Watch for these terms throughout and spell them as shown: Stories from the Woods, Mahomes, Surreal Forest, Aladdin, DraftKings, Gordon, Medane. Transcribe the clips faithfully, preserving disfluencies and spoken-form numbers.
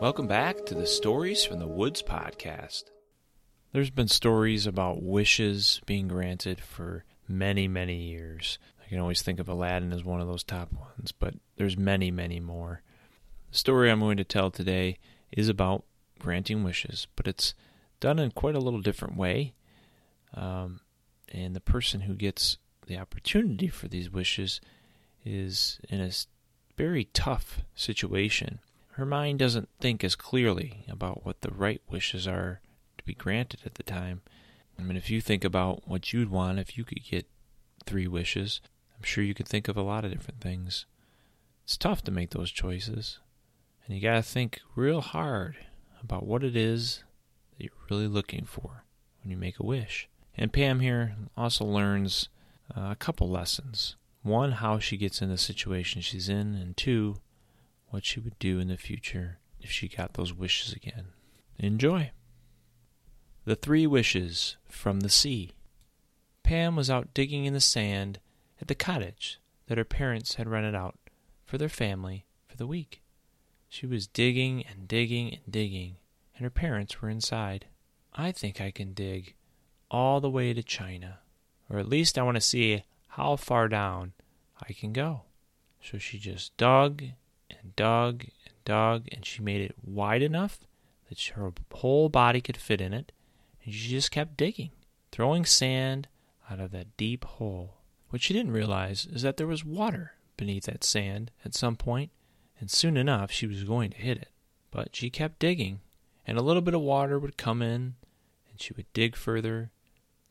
Welcome back to the Stories from the Woods podcast. There's been stories about wishes being granted for many, many years. I can always think of Aladdin as one of those top ones, but there's many, many more. The story I'm going to tell today is about granting wishes, but it's done in quite a little different way. Um, and the person who gets the opportunity for these wishes is in a very tough situation. Her mind doesn't think as clearly about what the right wishes are to be granted at the time. I mean, if you think about what you'd want if you could get three wishes, I'm sure you could think of a lot of different things. It's tough to make those choices, and you gotta think real hard about what it is that you're really looking for when you make a wish. And Pam here also learns uh, a couple lessons. One, how she gets in the situation she's in, and two, what she would do in the future if she got those wishes again. Enjoy. The Three Wishes from the Sea. Pam was out digging in the sand at the cottage that her parents had rented out for their family for the week. She was digging and digging and digging, and her parents were inside. "I think I can dig all the way to China, or at least I want to see how far down I can go." So she just dug and dug and dug, and she made it wide enough that her whole body could fit in it, and she just kept digging, throwing sand out of that deep hole. What she didn't realize is that there was water beneath that sand at some point, and soon enough she was going to hit it. But she kept digging, and a little bit of water would come in, and she would dig further,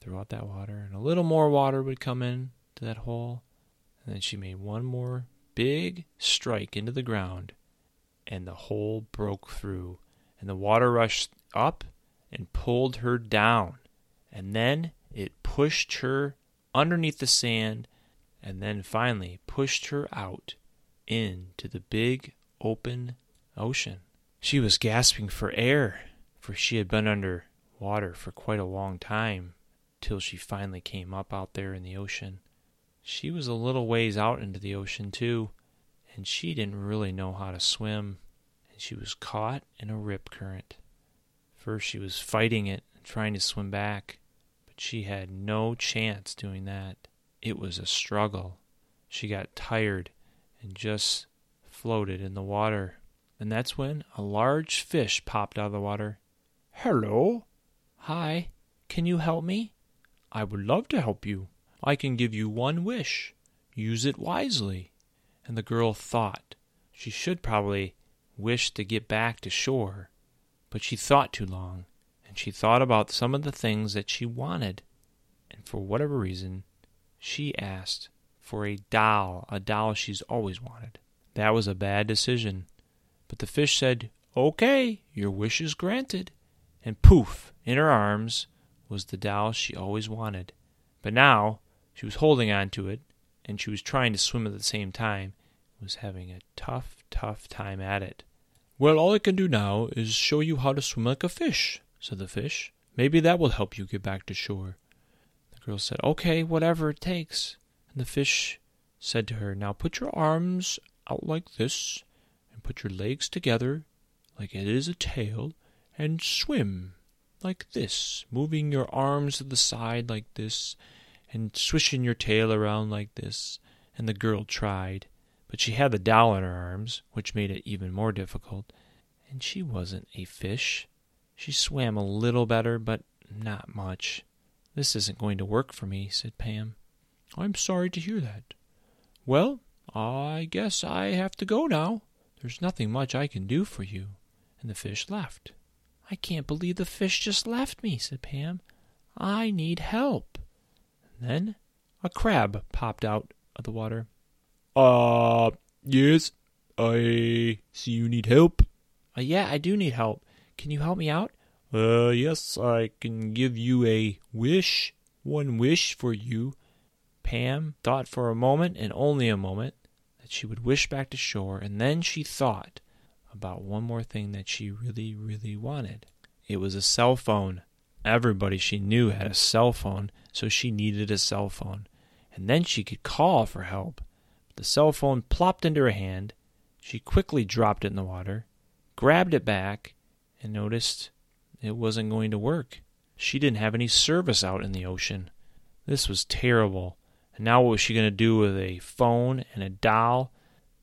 throw out that water, and a little more water would come in to that hole, and then she made one more big strike into the ground, and the hole broke through, and the water rushed up and pulled her down, and then it pushed her underneath the sand, and then finally pushed her out into the big open ocean. She was gasping for air, for she had been under water for quite a long time, till she finally came up out there in the ocean. She was a little ways out into the ocean too, and she didn't really know how to swim, and she was caught in a rip current. First she was fighting it and trying to swim back, but she had no chance doing that. It was a struggle. She got tired and just floated in the water, and that's when a large fish popped out of the water. "Hello." "Hi, can you help me?" "I would love to help you. I can give you one wish. Use it wisely." And the girl thought she should probably wish to get back to shore, but she thought too long, and she thought about some of the things that she wanted, and for whatever reason, she asked for a doll, a doll she's always wanted. That was a bad decision, but the fish said, "Okay, your wish is granted," and poof, in her arms was the doll she always wanted. But now she was holding on to it, and she was trying to swim at the same time, was having a tough, tough time at it. "Well, all I can do now is show you how to swim like a fish," said the fish. "Maybe that will help you get back to shore." The girl said, "Okay, whatever it takes." And the fish said to her, "Now put your arms out like this, and put your legs together like it is a tail, and swim like this, moving your arms to the side like this, and swishing your tail around like this." And the girl tried, but she had the doll in her arms, which made it even more difficult, and she wasn't a fish. She swam a little better, but not much. "This isn't going to work for me," said Pam. "I'm sorry to hear that. Well, I guess I have to go now. There's nothing much I can do for you." And the fish left. "I can't believe the fish just left me," said Pam. "I need help." Then a crab popped out of the water. Uh, yes, I see you need help. Uh, yeah, I do need help. Can you help me out?" Uh, yes, I can give you a wish, one wish for you." Pam thought for a moment, and only a moment, that she would wish back to shore, and then she thought about one more thing that she really, really wanted. It was a cell phone. Everybody she knew had a cell phone, so she needed a cell phone. And then she could call for help. The cell phone plopped into her hand. She quickly dropped it in the water, grabbed it back, and noticed it wasn't going to work. She didn't have any service out in the ocean. This was terrible. And now what was she going to do with a phone and a doll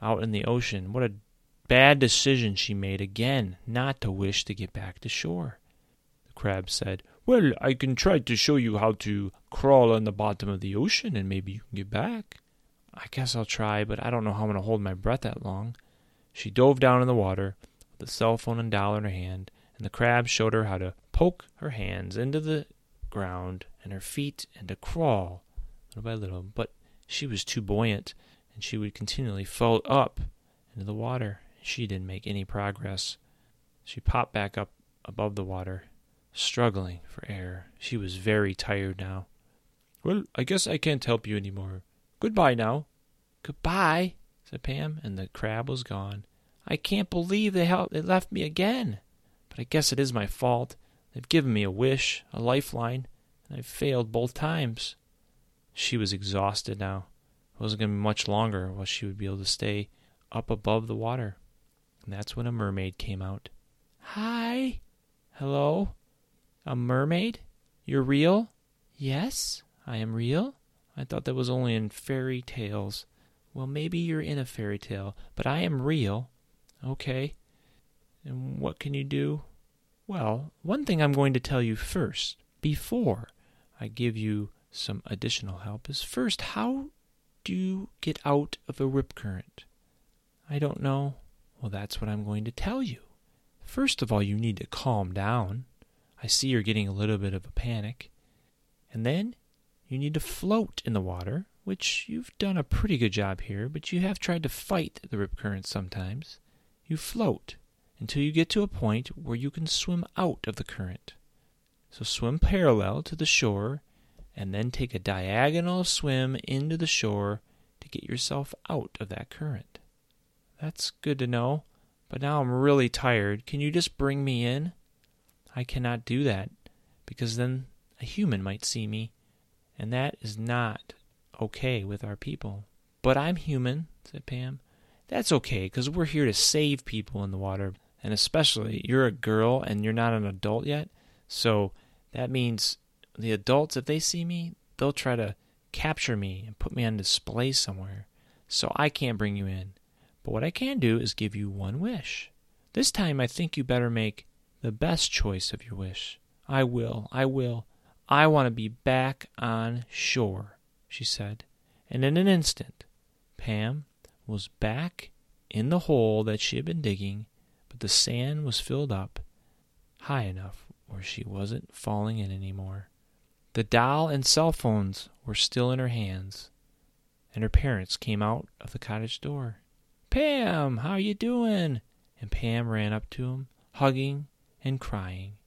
out in the ocean? What a bad decision she made again, not to wish to get back to shore. The crab said, "Well, I can try to show you how to crawl on the bottom of the ocean and maybe you can get back." "I guess I'll try, but I don't know how I'm going to hold my breath that long." She dove down in the water with the cell phone and doll in her hand, and the crab showed her how to poke her hands into the ground and her feet and to crawl little by little. But she was too buoyant, and she would continually fall up into the water. She didn't make any progress. She popped back up above the water, struggling for air. She was very tired now. "Well, I guess I can't help you anymore. Goodbye now." "Goodbye," said Pam, and the crab was gone. "I can't believe they helped. They left me again. But I guess it is my fault. They've given me a wish, a lifeline, and I've failed both times." She was exhausted now. It wasn't going to be much longer while she would be able to stay up above the water. And that's when a mermaid came out. "Hi." "Hello." "A mermaid? You're real?" "Yes, I am real. I thought that was only in fairy tales." "Well, maybe you're in a fairy tale, but I am real." "Okay. And what can you do?" "Well, one thing I'm going to tell you first, before I give you some additional help, is first, how do you get out of a rip current?" "I don't know." "Well, that's what I'm going to tell you. First of all, you need to calm down. I see you're getting a little bit of a panic. And then you need to float in the water, which you've done a pretty good job here, but you have tried to fight the rip current sometimes. You float until you get to a point where you can swim out of the current. So swim parallel to the shore, and then take a diagonal swim into the shore to get yourself out of that current." "That's good to know, but now I'm really tired. Can you just bring me in?" "I cannot do that, because then a human might see me, and that is not okay with our people." "But I'm human," said Pam. "That's okay, because we're here to save people in the water, and especially you're a girl and you're not an adult yet, so that means the adults, if they see me, they'll try to capture me and put me on display somewhere, so I can't bring you in. But what I can do is give you one wish. This time I think you better make the best choice of your wish." I will, I will. I want to be back on shore," she said. And in an instant, Pam was back in the hole that she had been digging, but the sand was filled up high enough where she wasn't falling in anymore. The doll and cell phones were still in her hands, and her parents came out of the cottage door. "Pam, how you doing?" And Pam ran up to him, hugging and crying.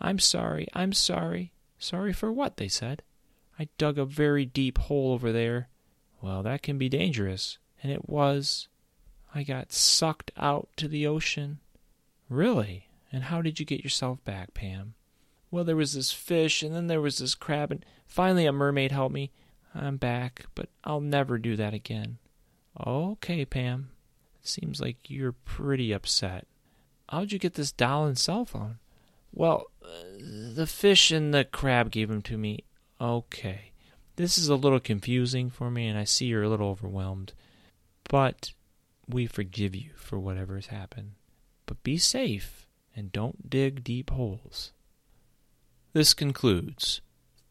"I'm sorry, I'm sorry." "Sorry for what?" they said. "I dug a very deep hole over there." "Well, that can be dangerous." "And it was. I got sucked out to the ocean." "Really? And how did you get yourself back, Pam?" "Well, there was this fish, and then there was this crab, and finally a mermaid helped me. I'm back, but I'll never do that again." "Okay, Pam. Seems like you're pretty upset. How'd you get this doll and cell phone?" "Well, uh, the fish and the crab gave them to me." "Okay. This is a little confusing for me, and I see you're a little overwhelmed. But we forgive you for whatever has happened. But be safe, and don't dig deep holes." This concludes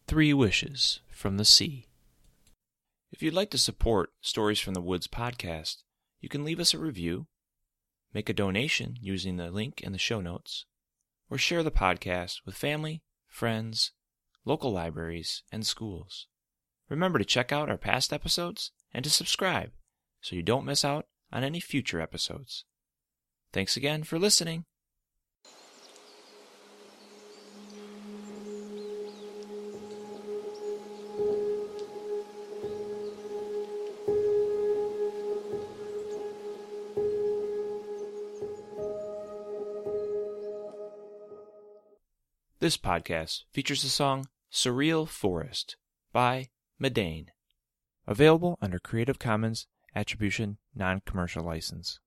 Three Wishes from the Sea. If you'd like to support Stories from the Woods podcast, you can leave us a review, make a donation using the link in the show notes, or share the podcast with family, friends, local libraries, and schools. Remember to check out our past episodes and to subscribe so you don't miss out on any future episodes. Thanks again for listening. This podcast features the song Surreal Forest by Medane, available under Creative Commons Attribution Non-Commercial License.